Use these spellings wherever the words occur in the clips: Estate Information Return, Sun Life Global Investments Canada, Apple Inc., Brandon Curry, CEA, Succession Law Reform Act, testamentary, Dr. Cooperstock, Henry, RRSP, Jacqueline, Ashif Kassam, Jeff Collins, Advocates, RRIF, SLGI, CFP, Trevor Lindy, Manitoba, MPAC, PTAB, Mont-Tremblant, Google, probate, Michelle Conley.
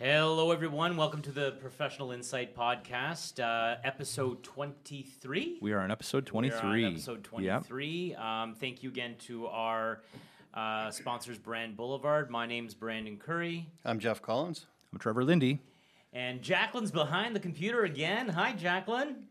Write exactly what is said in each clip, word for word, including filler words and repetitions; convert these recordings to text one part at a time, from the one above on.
Hello, everyone. Welcome to the Professional Insight Podcast, uh, episode twenty-three. We are on episode twenty-three. We are on episode twenty-three. Yep. Um, thank you again to our uh, sponsors, Brand Boulevard. My name's Brandon Curry. I'm Jeff Collins. I'm Trevor Lindy. And Jacqueline's behind the computer again. Hi, Jacqueline.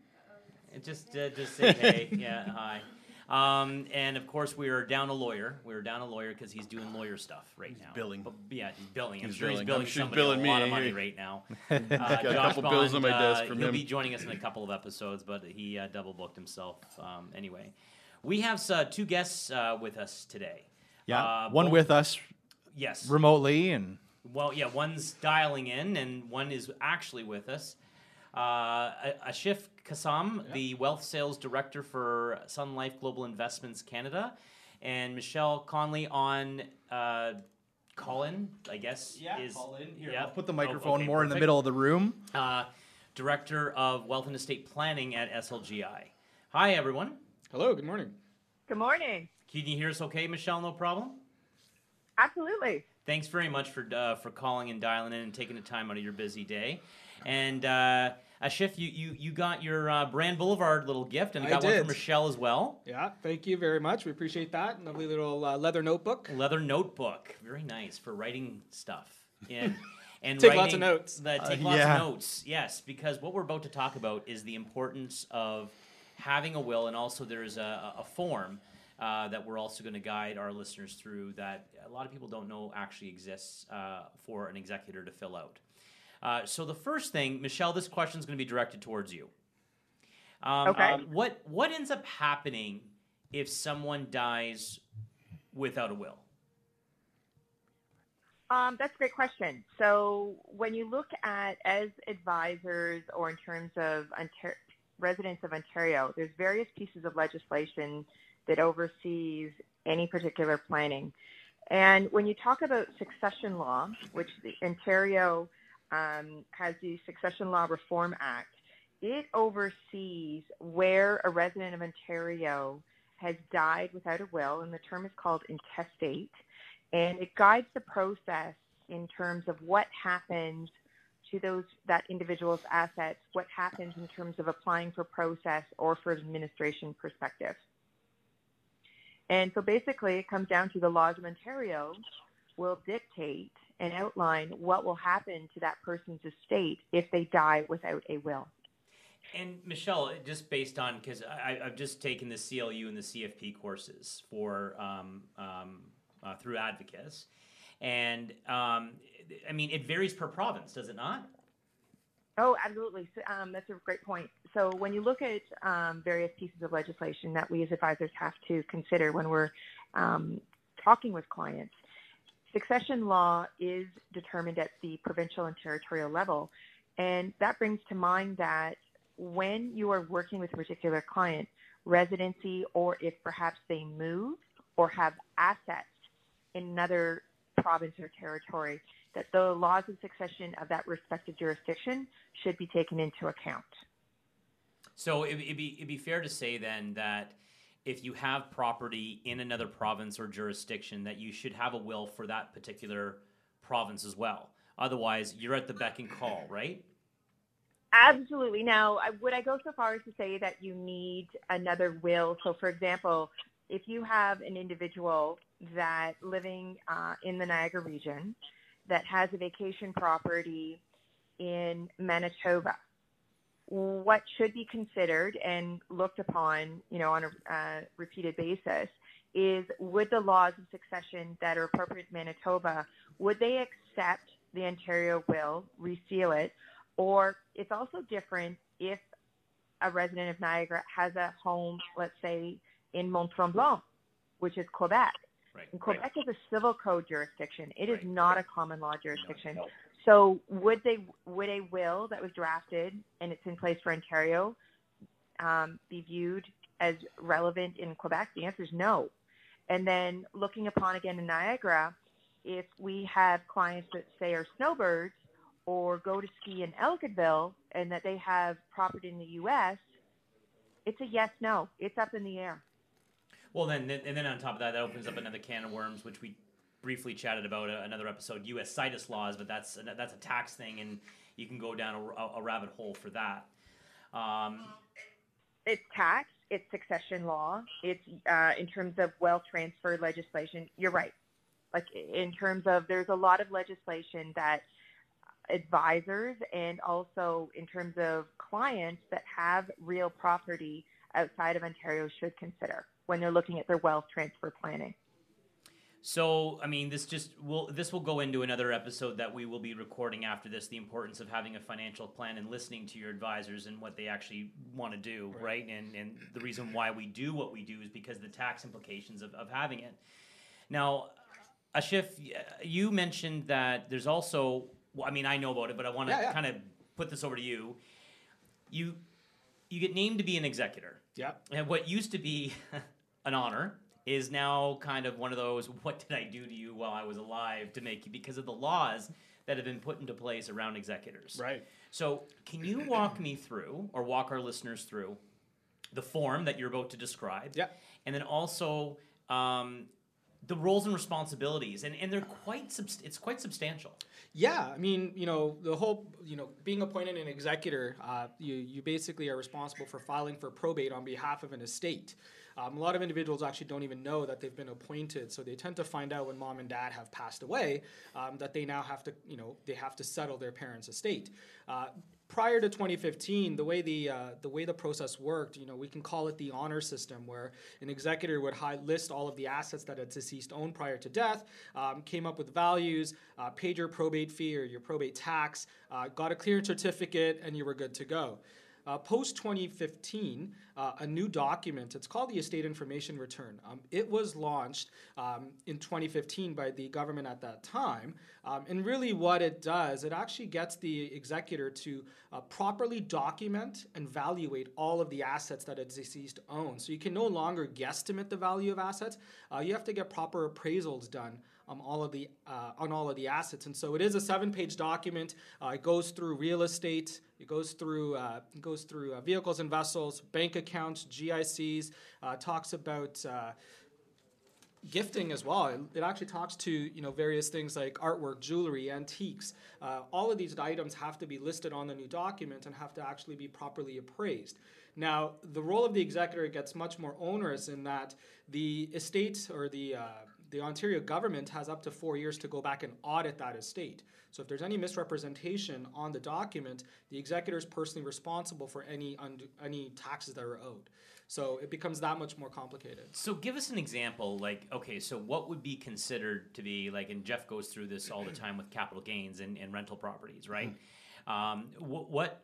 Just, uh, just say hey. Yeah, hi. Um, and, of course, we are down a lawyer. We are down a lawyer because he's doing lawyer stuff right he's now. Billing. But, yeah, he's billing. I'm he's sure billing. he's billing sure somebody billing a lot of money here. right now. Uh, got Josh a couple Bond, bills on my desk uh, from he'll him. be joining us in a couple of episodes, but he uh, double-booked himself. Um, anyway, we have uh, two guests uh, with us today. Yeah, uh, one both, with us yes. remotely. and Well, yeah, one's dialing in, and one is actually with us. Uh, Ashif Kassam, yeah. the Wealth Sales Director for Sun Life Global Investments Canada, and Michelle Conley on uh, Colin, I guess. Yeah, is, Colin. Here, yeah. I'll put the microphone oh, okay, more perfect. in the middle of the room. Uh, Director of Wealth and Estate Planning at S L G I. Hi, everyone. Hello, good morning. Good morning. Can you hear us okay, Michelle? No problem? Absolutely. Thanks very much for uh, for calling and dialing in and taking the time out of your busy day. And uh, Ashif, you, you, you got your uh, Brand Boulevard little gift, and I got did. one for Michelle as well. Yeah, thank you very much. We appreciate that. Lovely little uh, leather notebook. Leather notebook, very nice for writing stuff. Yeah, and take writing, lots of notes. The, take uh, lots yeah. of notes. Yes, because what we're about to talk about is the importance of having a will, and also there is a, a form. Uh, that we're also going to guide our listeners through that a lot of people don't know actually exists uh, for an executor to fill out. Uh, so the first thing, Michelle, this question is going to be directed towards you. Um, okay. Um, what what ends up happening if someone dies without a will? Um, that's a great question. So when you look at as advisors or in terms of Ontar- residents of Ontario, there's various pieces of legislation that oversees any particular planning. And when you talk about succession law, which the Ontario um, has the Succession Law Reform Act, it oversees where a resident of Ontario has died without a will, and the term is called intestate. And it guides the process in terms of what happens to those that individual's assets, what happens in terms of applying for process or for administration perspective. And so basically it comes down to the laws of Ontario will dictate and outline what will happen to that person's estate if they die without a will. And Michelle, just based on, because I've just taken the C L U and the C F P courses for um, um, uh, through Advocates, and um, I mean, it varies per province, does it not? Oh, absolutely. So, um, that's a great point. So when you look at um, various pieces of legislation that we as advisors have to consider when we're um, talking with clients, succession law is determined at the provincial and territorial level. And that brings to mind that when you are working with a particular client, residency, or if perhaps they move or have assets in another province or territory, that the laws of succession of that respective jurisdiction should be taken into account. So it, it'd be, it'd be fair to say then that if you have property in another province or jurisdiction, that you should have a will for that particular province as well. Otherwise, you're at the beck and call, right? Absolutely. Now, would I go so far as to say that you need another will? So, for example, if you have an individual that living uh, in the Niagara region that has a vacation property in Manitoba, what should be considered and looked upon, you know, on a uh, repeated basis is would the laws of succession that are appropriate in Manitoba, would they accept the Ontario will, reseal it, or it's also different if a resident of Niagara has a home, let's say, in Mont-Tremblant, which is Quebec. Right, and Quebec right. is a civil code jurisdiction. It right, is not right. a common law jurisdiction. No, no. So would they would a will that was drafted and it's in place for Ontario um, be viewed as relevant in Quebec? The answer is no. And then looking upon again in Niagara, if we have clients that say are snowbirds or go to ski in Ellicottville and that they have property in the U S, it's a yes, no. It's up in the air. Well, then, and then on top of that, that opens up another can of worms, which we briefly chatted about a, another episode, U S situs laws, but that's a, that's a tax thing, and you can go down a, a rabbit hole for that. Um, it's tax, it's succession law, it's uh, in terms of wealth transfer legislation. You're right. Like in terms of, there's a lot of legislation that advisors and also in terms of clients that have real property outside of Ontario should consider when they're looking at their wealth transfer planning. So, I mean, this just will this will go into another episode that we will be recording after this, the importance of having a financial plan and listening to your advisors and what they actually want to do, right? right? And and the reason why we do what we do is because the tax implications of, of having it. Now, Ashif, you mentioned that there's also, well, I mean, I know about it, but I want to yeah, yeah. kind of put this over to you. You you get named to be an executor. Yeah. And what used to be an honor is now kind of one of those, what did I do to you while I was alive to make you, because of the laws that have been put into place around executors. Right. So can you walk me through, or walk our listeners through, the form that you're about to describe? Yeah. And then also um, the roles and responsibilities, and, and they're quite, subst- it's quite substantial. Yeah, I mean, you know, the whole, you know, being appointed an executor, uh, you, you basically are responsible for filing for probate on behalf of an estate. Um, a lot of individuals actually don't even know that they've been appointed, so they tend to find out when mom and dad have passed away um, that they now have to, you know, they have to settle their parents' estate. Uh, prior to twenty fifteen, the way the uh, the way the process worked, you know, we can call it the honor system, where an executor would high list all of the assets that a deceased owned prior to death, um, came up with values, uh, paid your probate fee or your probate tax, uh, got a clearance certificate, and you were good to go. Uh, post twenty fifteen, uh, a new document, it's called the Estate Information Return. Um, it was launched um, in twenty fifteen by the government at that time. Um, and really what it does, it actually gets the executor to uh, properly document and valuate all of the assets that a deceased owns. So you can no longer guesstimate the value of assets. Uh, you have to get proper appraisals done Um, all of the, uh, on all of the assets. And so it is a seven-page document. Uh, it goes through real estate. It goes through uh, it goes through uh, vehicles and vessels, bank accounts, G I Cs. Uh, talks about uh, gifting as well. It, it actually talks to, you know, various things like artwork, jewelry, antiques. Uh, all of these items have to be listed on the new document and have to actually be properly appraised. Now, the role of the executor gets much more onerous in that the estate or the uh, The Ontario government has up to four years to go back and audit that estate. So if there's any misrepresentation on the document, the executor is personally responsible for any und- any taxes that are owed. So it becomes that much more complicated. So give us an example, like, okay, so what would be considered to be, like, and Jeff goes through this all the time with capital gains and, and rental properties, right? Mm-hmm. Um, wh- what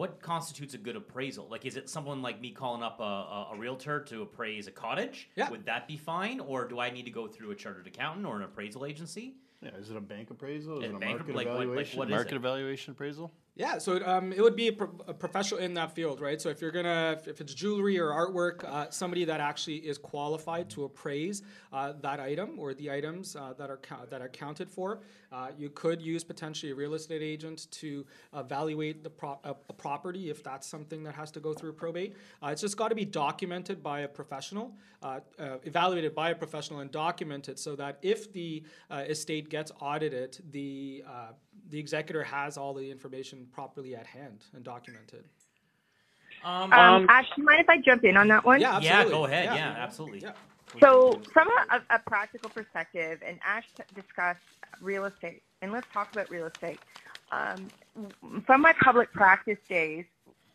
what constitutes a good appraisal? Like, is it someone like me calling up a, a, a realtor to appraise a cottage? Yeah. Would that be fine? Or do I need to go through a chartered accountant or an appraisal agency? Yeah, is it a bank appraisal? Is, is it a bank market like, evaluation? Like, what is market it? Evaluation appraisal? Yeah, so it, um, it would be a, pro- a professional in that field, right? So if you're going to, if it's jewelry or artwork, uh, somebody that actually is qualified to appraise uh, that item or the items uh, that are ca- that are counted for. Uh, you could use potentially a real estate agent to evaluate the pro- a, a property if that's something that has to go through probate. Uh, it's just got to be documented by a professional, uh, uh, evaluated by a professional and documented so that if the uh, estate gets audited, the uh, the executor has all the information properly at hand and documented. Um, um, Ash, do you mind if I jump in on that one? Yeah, absolutely. Yeah, go ahead. Yeah, yeah, absolutely. Yeah. So from a, a practical perspective, and Ash discussed real estate, and let's talk about real estate. Um, from my public practice days,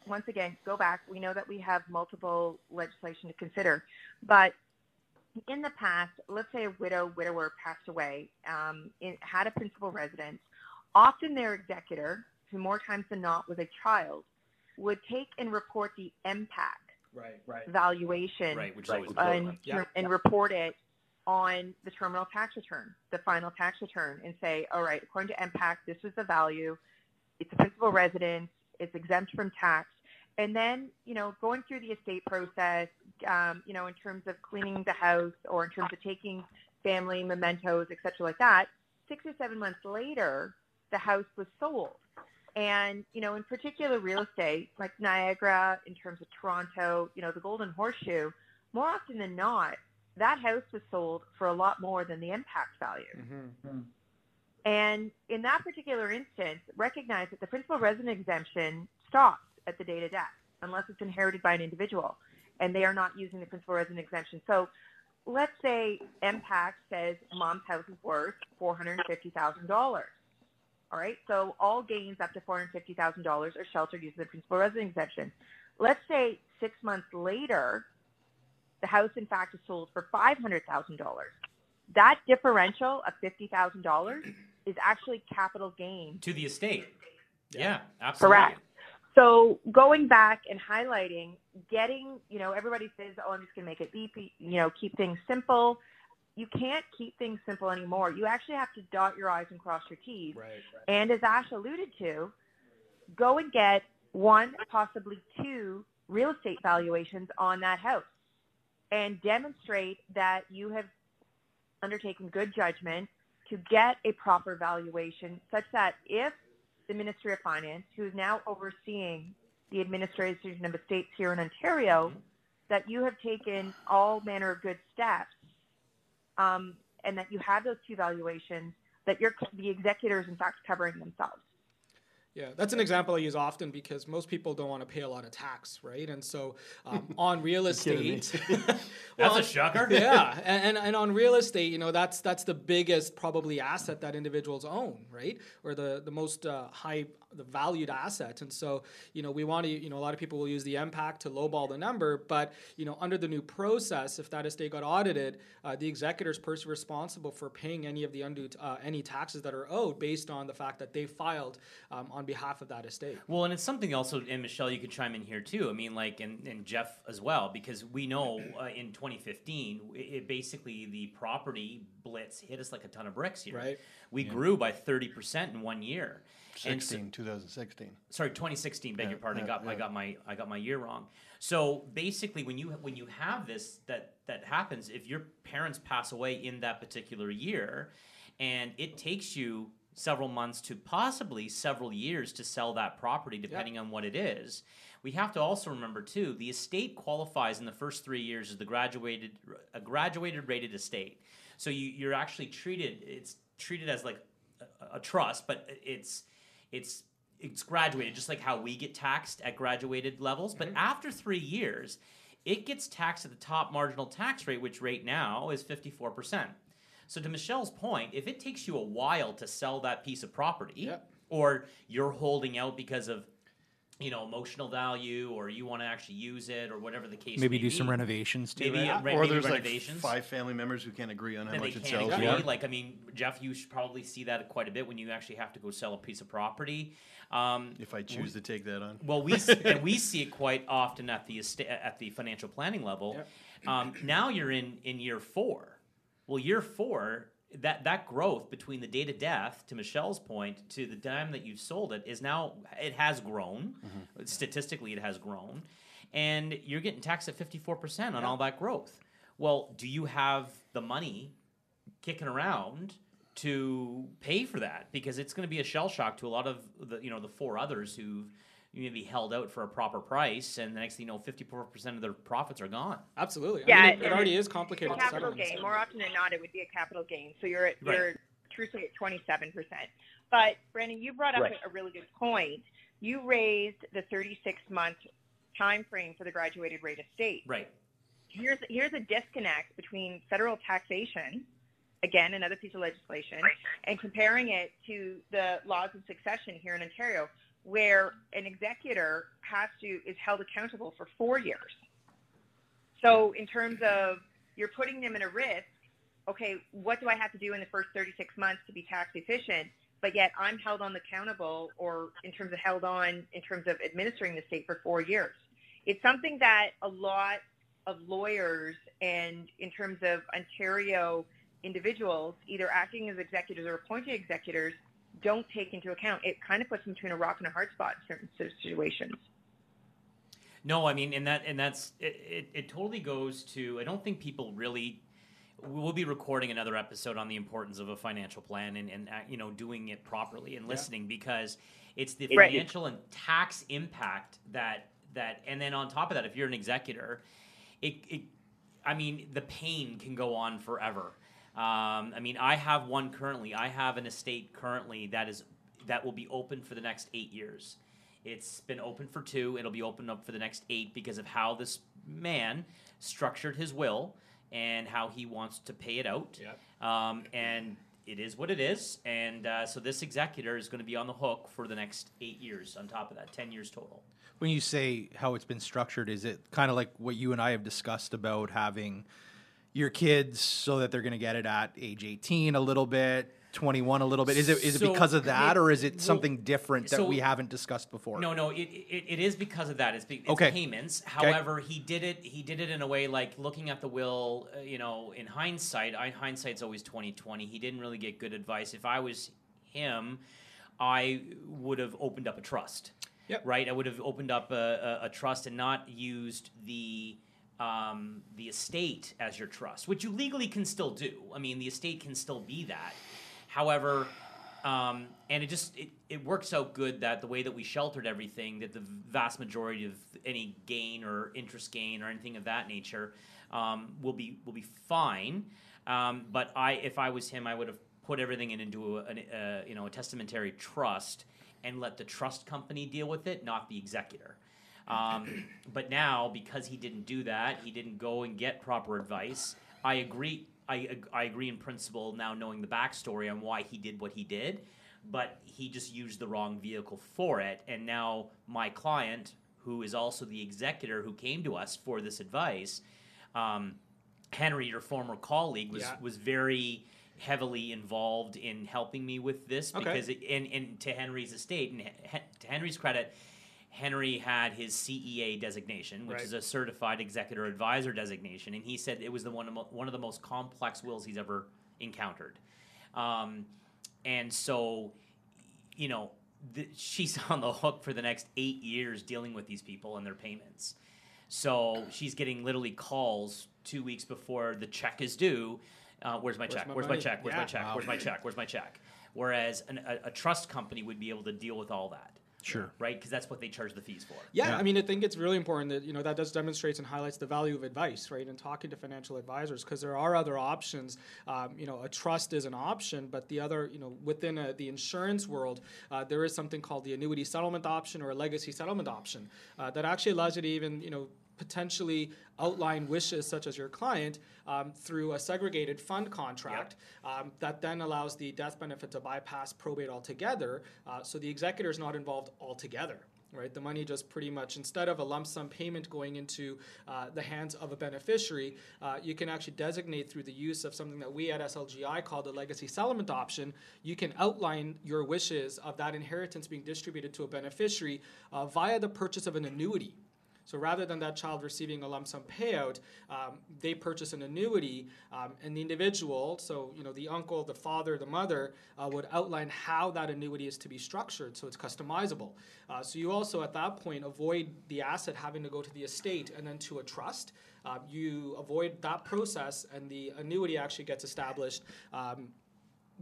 once again, go back, we know that we have multiple legislation to consider, but in the past, let's say a widow, widower passed away, um, in, had a principal residence, often their executor, who more times than not was a child, would take and report the M PAC right, right. valuation right, which right. and, yeah. and yeah. report it on the terminal tax return, the final tax return, and say, all right, according to M PAC, this is the value. It's a principal residence. It's exempt from tax. And then, you know, going through the estate process, um, you know, in terms of cleaning the house or in terms of taking family mementos, et cetera, like that, six or seven months later, the house was sold. And, you know, in particular real estate, like Niagara, in terms of Toronto, you know, the Golden Horseshoe, more often than not, that house was sold for a lot more than the impact value. Mm-hmm. And in that particular instance, recognize that the principal resident exemption stops at the date of death unless it's inherited by an individual, and they are not using the principal resident exemption. So let's say M PAC says mom's house is worth four hundred fifty thousand dollars. All right, so all gains up to four hundred fifty thousand dollars are sheltered using the principal resident exemption. Let's say six months later, the house, in fact, is sold for five hundred thousand dollars. That differential of fifty thousand dollars is actually capital gain. To the estate. Yeah, yeah, absolutely. Correct. So going back and highlighting, getting, you know, everybody says, oh, I'm just going to make it easy, you know, keep things simple. You can't keep things simple anymore. You actually have to dot your I's and cross your T's. Right, right. And as Ash alluded to, go and get one, possibly two real estate valuations on that house and demonstrate that you have undertaken good judgment to get a proper valuation such that if the Ministry of Finance, who is now overseeing the administration of estates here in Ontario, that you have taken all manner of good steps um, and that you have those two valuations, that you're, the executors, in fact, covering themselves. Yeah, that's an example I use often because most people don't want to pay a lot of tax, right? And so um, on real estate, that's well, a shocker. Yeah, and, and and on real estate, you know, that's that's the biggest probably asset that individuals own, right? Or the the most uh, high the valued asset. And so, you know, we want to, you know, a lot of people will use the M PAC to lowball the number, but you know, under the new process, if that estate got audited, uh, the executor is personally responsible for paying any of the undue uh, any taxes that are owed based on the fact that they filed um, on behalf of that estate. Well, and it's something also, and Michelle, you could chime in here too. I mean, like, and, and Jeff as well, because we know uh, in twenty fifteen, it, it basically the property blitz hit us like a ton of bricks here. Right. We yeah. grew by thirty percent in one year. sixteen, so, twenty sixteen. Sorry, twenty sixteen. Beg yeah, your pardon. Yeah, I got, yeah. I got my, I got my year wrong. So basically, when you when you have this that that happens, if your parents pass away in that particular year, and it takes you several months to possibly several years to sell that property, depending yep. on what it is. We have to also remember, too, the estate qualifies in the first three years as the graduated, a graduated rated estate. So you, you're actually treated, it's treated as like a, a trust, but it's it's it's graduated, just like how we get taxed at graduated levels. Mm-hmm. But after three years, it gets taxed at the top marginal tax rate, which right now is fifty-four percent. So to Michelle's point, if it takes you a while to sell that piece of property, yep. or you're holding out because of, you know, emotional value, or you want to actually use it, or whatever the case maybe may be, maybe do some renovations to maybe, it, yeah. re- or maybe there's renovations. Like five family members who can't agree on how and much it sells. Yeah. Like I mean, Jeff, you should probably see that quite a bit when you actually have to go sell a piece of property. Um, if I choose we, to take that on, well, we and we see it quite often at the est- at the financial planning level. Yep. Um, now you're in, in year four. Well, year four, that, that growth between the date of death, to Michelle's point, to the time that you've sold it, is now, it has grown. Mm-hmm. Statistically, it has grown. And you're getting taxed at fifty-four percent on yeah. all that growth. Well, do you have the money kicking around to pay for that? Because it's going to be a shell shock to a lot of the, you know, the four others who've maybe held out for a proper price, and the next thing you know, fifty-four percent of their profits are gone. Absolutely. Yeah, I mean, it, it already is complicated. It's a capital gain. More often than not, it would be a capital gain. So you're, at, right. you're truthfully at twenty-seven percent. But, Brandon, you brought up right. a really good point. You raised the thirty-six month time frame for the graduated rate estate. Right. Here's, here's a disconnect between federal taxation, again, another piece of legislation, right. and comparing it to the laws of succession here in Ontario, where an executor has to is held accountable for four years. So in terms of you're putting them in a risk, okay, what do I have to do in the first thirty-six months to be tax efficient, but yet I'm held on accountable or in terms of held on in terms of administering the state for four years. It's something that a lot of lawyers and in terms of Ontario individuals, either acting as executors or appointed executors, don't take into account. It kind of puts them between a rock and a hard spot in certain situations. No, I mean, and that, and that's, it, it, it totally goes to, I don't think people really, we'll be recording another episode on the importance of a financial plan and, and uh, you know, doing it properly and listening yeah. because it's the financial right. and tax impact that, that, and then on top of that, if you're an executor, it, it, I mean, the pain can go on forever. Um, I mean, I have one currently. I have an estate currently that is that will be open for the next eight years. It's been open for two. It'll be open up for the next eight because of how this man structured his will and how he wants to pay it out. Yep. Um, and it is what it is. And uh, so this executor is going to be on the hook for the next eight years on top of that, ten years total. When you say how it's been structured, is it kind of like what you and I have discussed about having your kids so that they're going to get it at age eighteen a little bit? twenty-one a little bit. Is it is so it because of that it, or is it something well, different that so, we haven't discussed before? No, no, it it, it is because of that. It's, be, it's okay. payments. However, okay. he did it he did it in a way like looking at the will, uh, you know, in hindsight, I, hindsight's always twenty twenty. He didn't really get good advice. If I was him, I would have opened up a trust. Yep. Right? I would have opened up a, a, a trust and not used the um, the estate as your trust, which you legally can still do. I mean, the estate can still be that. However, um, and it just, it, it works out good that the way that we sheltered everything, that the vast majority of any gain or interest gain or anything of that nature um, will be will be fine. Um, but I, if I was him, I would have put everything in into a, a, a you know a testamentary trust and let the trust company deal with it, not the executor. Um, but now, because he didn't do that, he didn't go and get proper advice. I agree. I, I agree in principle now, knowing the backstory on why he did what he did, but he just used the wrong vehicle for it. And now my client, who is also the executor who came to us for this advice, um, Henry, your former colleague, was, yeah. was very heavily involved in helping me with this okay. because it, and, and to Henry's estate and he, to Henry's credit, Henry had his C E A designation, which right. is a Certified Executor Advisor designation, and he said it was the one of, one of the most complex wills he's ever encountered. Um, and so, you know, the, she's on the hook for the next eight years dealing with these people and their payments. So she's getting literally calls two weeks before the check is due. Uh, where's my where's check? My where's, my check? Where's, yeah. my check? Wow. Where's my check? Where's my check? Where's my check? Whereas an, a, a trust company would be able to deal with all that. Sure. Right? Because that's what they charge the fees for. Yeah, yeah. I mean, I think it's really important that, you know, that does demonstrates and highlights the value of advice, right? And talking to financial advisors, because there are other options. Um, you know, a trust is an option, but the other, you know, within a, the insurance world, uh, there is something called the annuity settlement option or a legacy settlement option uh, that actually allows you to even, you know, potentially outline wishes such as your client um, through a segregated fund contract yep. um, that then allows the death benefit to bypass probate altogether, uh, so the executor is not involved altogether. Right, the money just pretty much, instead of a lump sum payment going into uh, the hands of a beneficiary, uh, you can actually designate through the use of something that we at S L G I call the legacy settlement option. You can outline your wishes of that inheritance being distributed to a beneficiary uh, via the purchase of an annuity. So rather than that child receiving a lump sum payout, um, they purchase an annuity, um, and the individual, so you know the uncle, the father, the mother, uh, would outline how that annuity is to be structured, so it's customizable. Uh, so you also, at that point, avoid the asset having to go to the estate and then to a trust. Uh, you avoid that process, and the annuity actually gets established um,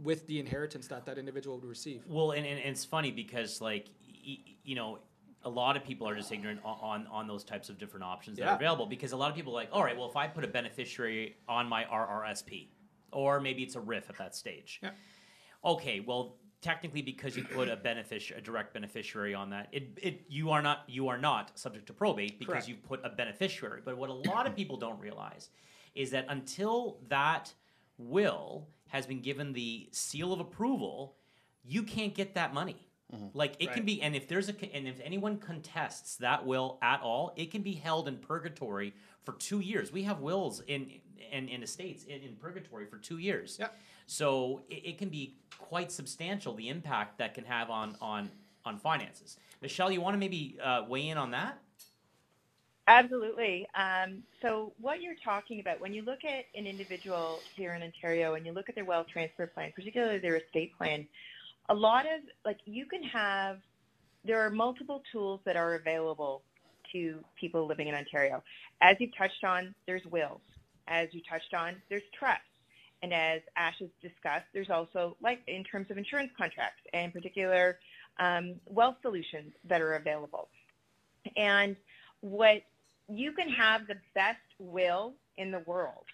with the inheritance that that individual would receive. Well, and, and, and it's funny because, like, y- you know, a lot of people are just ignorant on, on, on those types of different options that yeah. are available, because a lot of people are like, all right, well, if I put a beneficiary on my R R S P, or maybe it's a R I F at that stage. Yeah. Okay, well, technically, because you put a beneficiary, a direct beneficiary on that, it it you are not you are not subject to probate because Correct. You put a beneficiary. But what a lot of people don't realize is that until that will has been given the seal of approval, you can't get that money. Mm-hmm. Like it right. can be, and if there's a, and if anyone contests that will at all, it can be held in purgatory for two years. We have wills in in, in estates in, in purgatory for two years. Yeah. So it, it can be quite substantial, the impact that can have on on on finances. Michelle, you want to maybe uh, weigh in on that? Absolutely. Um, so what you're talking about, when you look at an individual here in Ontario and you look at their wealth transfer plan, particularly their estate plan. A lot of, like, you can have, there are multiple tools that are available to people living in Ontario. As you touched on, there's wills. As you touched on, there's trusts. And as Ash has discussed, there's also, like, in terms of insurance contracts and particular um, wealth solutions that are available. And what you can have the best will in the world,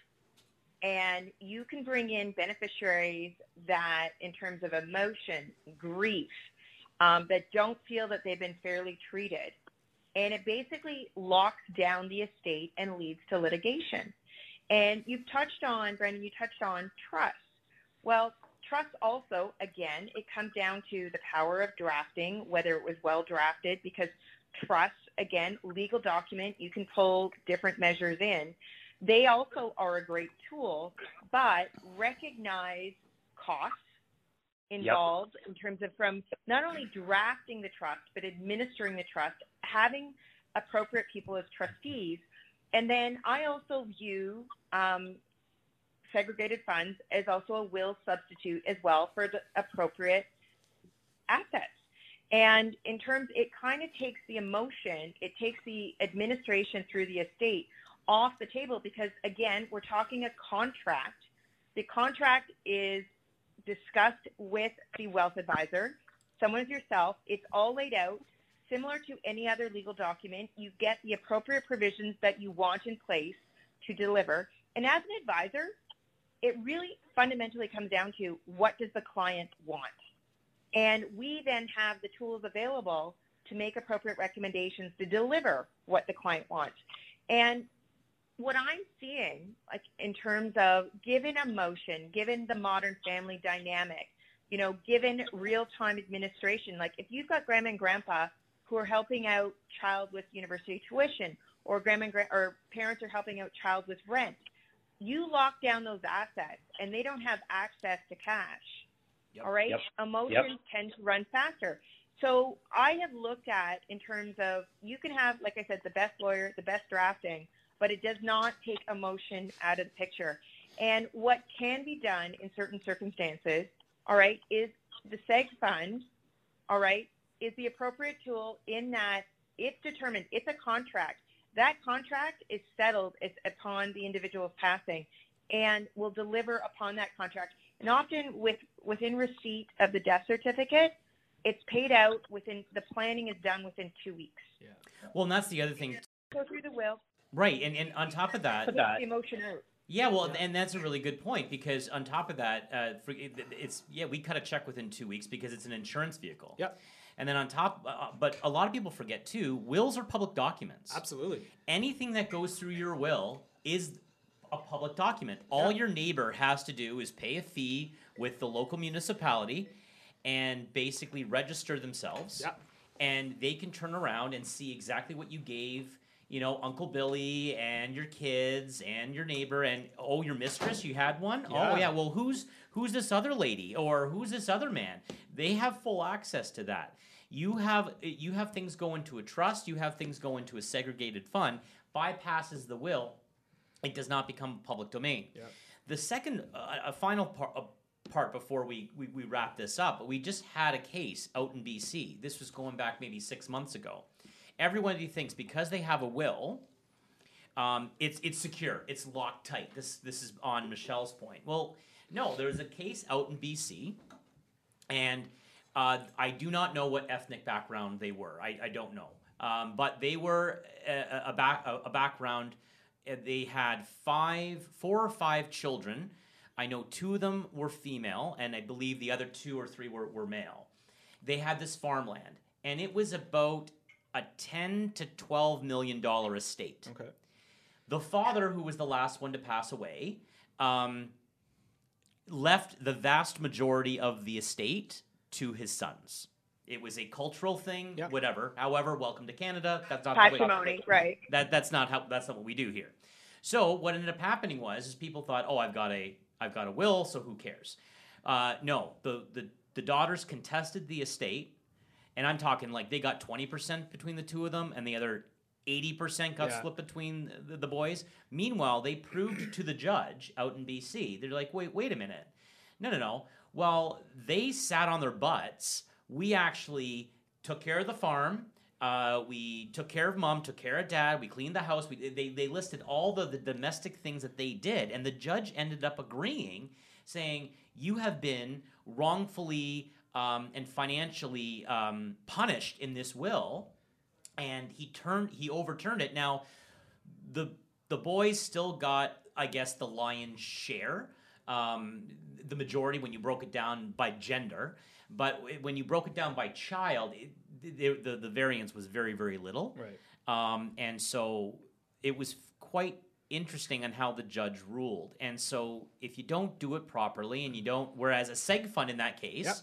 and you can bring in beneficiaries that, in terms of emotion, grief, um, that don't feel that they've been fairly treated. And it basically locks down the estate and leads to litigation. And you've touched on, Brandon, you touched on trust. Well, trust also, again, it comes down to the power of drafting, whether it was well drafted, because trust, again, legal document, you can pull different measures in. They also are a great tool, but recognize costs involved yep. in terms of from not only drafting the trust, but administering the trust, having appropriate people as trustees. And then I also view um, segregated funds as also a will substitute as well for the appropriate assets. And in terms, it kind of takes the emotion, it takes the administration through the estate off the table, because again, we're talking a contract. The contract is discussed with the wealth advisor, someone as yourself. It's all laid out, similar to any other legal document. You get the appropriate provisions that you want in place to deliver. And as an advisor, it really fundamentally comes down to, what does the client want? And we then have the tools available to make appropriate recommendations to deliver what the client wants. And what I'm seeing, like in terms of given emotion, given the modern family dynamic, you know, given real-time administration, like if you've got grandma and grandpa who are helping out child with university tuition, or grandma and gra- or parents are helping out child with rent, you lock down those assets and they don't have access to cash. Yep, all right? Yep, Emotions yep. tend to run faster. So I have looked at, in terms of, you can have, like I said, the best lawyer, the best drafting, but it does not take emotion out of the picture. And what can be done in certain circumstances, all right, is the seg fund, all right, is the appropriate tool, in that it's determined, it's a contract. That contract is settled it's upon the individual's passing and will deliver upon that contract. And often with within receipt of the death certificate, it's paid out within, the planning is done within two weeks. Yeah. Well, and that's the other thing. Go through the will. Right, and, and on top of that, put the emotion out. Yeah, well, yeah. and that's a really good point, because on top of that, uh, for, it, it's yeah, we cut a check within two weeks because it's an insurance vehicle. Yep. And then on top, uh, but a lot of people forget too, wills are public documents. Absolutely. Anything that goes through your will is a public document. All yep. your neighbor has to do is pay a fee with the local municipality and basically register themselves, yep. and they can turn around and see exactly what you gave, you know, Uncle Billy and your kids and your neighbor and, oh, your mistress, you had one? Yeah. Oh, yeah, well, who's who's this other lady, or who's this other man? They have full access to that. You have you have things go into a trust. You have things go into a segregated fund. Bypasses the will. It does not become public domain. Yeah. The second, uh, a final part, a part before we, we, we wrap this up, we just had a case out in B C. This was going back maybe six months ago. Everybody thinks because they have a will, um, it's it's secure, it's locked tight. This this is on Michelle's point. Well, no, there's a case out in B C, and uh, I do not know what ethnic background they were. I, I don't know, um, but they were a, a, back, a, a background. They had five, four or five children. I know two of them were female, and I believe the other two or three were, were male. They had this farmland, and it was about a ten to twelve million dollar estate. Okay. The father, who was the last one to pass away, um, left the vast majority of the estate to his sons. It was a cultural thing, yep. whatever. However, welcome to Canada. That's not patrimony, right? That that's not how. That's not what we do here. So what ended up happening was, is people thought, oh, I've got a I've got a will, so who cares? Uh, no, the the the daughters contested the estate. And I'm talking like they got twenty percent between the two of them, and the other eighty percent got yeah. split between the, the boys. Meanwhile, they proved to the judge out in B C, they're like, wait, wait a minute. No, no, no. While they sat on their butts, we actually took care of the farm. Uh, we took care of mom, took care of dad. We cleaned the house. We, they, they listed all the, the domestic things that they did. And the judge ended up agreeing, saying, you have been wrongfully Um, and financially um, punished in this will, and he turned he overturned it. Now, the the boys still got, I guess, the lion's share, um, the majority when you broke it down by gender. But when you broke it down by child, it, the, the the variance was very, very little. Right. Um, and so it was quite interesting on how the judge ruled. And so if you don't do it properly and you don't, whereas a seg fund in that case, yep.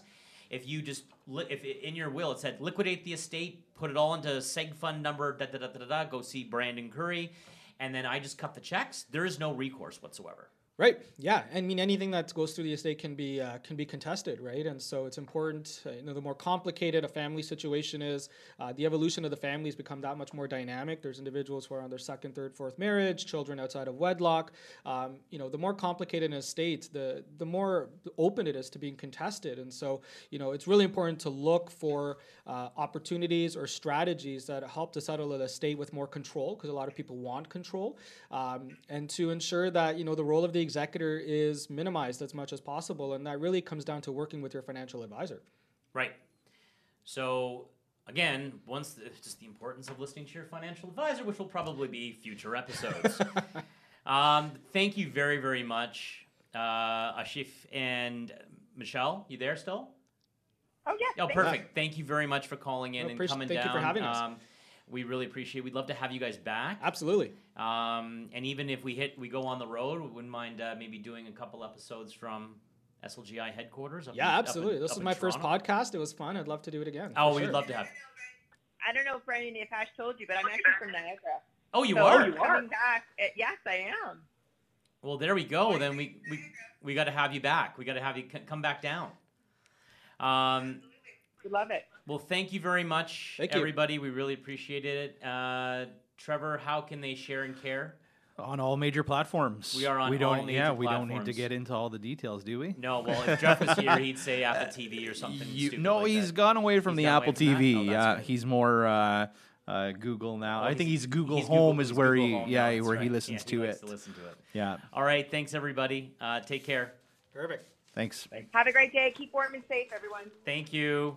if you just, li- if it, in your will it said liquidate the estate, put it all into seg fund number, da da da da da, go see Brandon Curry, and then I just cut the checks, there is no recourse whatsoever. Right. Yeah. I mean, anything that goes through the estate can be uh, can be contested, right? And so it's important. Uh, you know, the more complicated a family situation is, uh, the evolution of the family has become that much more dynamic. There's individuals who are on their second, third, fourth marriage, children outside of wedlock. Um, you know, the more complicated an estate, the the more open it is to being contested. And so, you know, it's really important to look for uh, opportunities or strategies that help to settle an estate with more control, because a lot of people want control, um, and to ensure that, you know, the role of the executor is minimized as much as possible, and that really comes down to working with your financial advisor. Right. So again, once the, just the importance of listening to your financial advisor, which will probably be future episodes. um, thank you very, very much, uh, Ashif and Michelle. You there still? Oh yeah. Oh, perfect. Yeah. Thank you very much for calling in no, and coming thank down. Thank you for having us. Um, We really appreciate it. We'd love to have you guys back. Absolutely. Um, and even if we hit, we go on the road, we wouldn't mind uh, maybe doing a couple episodes from S L G I headquarters. Up yeah, in, absolutely. Up in, this was my Toronto. First podcast. It was fun. I'd love to do it again. Oh, we'd sure. love to have you. I don't know, Brian, if Ash told you, but I'm actually from Niagara. Oh, you so are? You are. Coming back. Yes, I am. Well, there we go. Then we, we, we got to have you back. We got to have you c- come back down. Um, we love it. Well, thank you very much, thank everybody. You. We really appreciate it. Uh, Trevor, how can they share and care? On all major platforms. We are on we all major yeah, platforms. Yeah, we don't need to get into all the details, do we? No, well, if Jeff was here, he'd say Apple T V or something you, stupid No, like he's that. Gone away from he's the Apple T V. Yeah, oh, uh, he's more uh, uh, Google now. Oh, I think he's Google he's Home Google, is where Google he home yeah now, where right. he listens yeah, to he it. To listen to it. Yeah. All right. Thanks, everybody. Uh, take care. Perfect. Thanks. Thanks. Have a great day. Keep warm and safe, everyone. Thank you.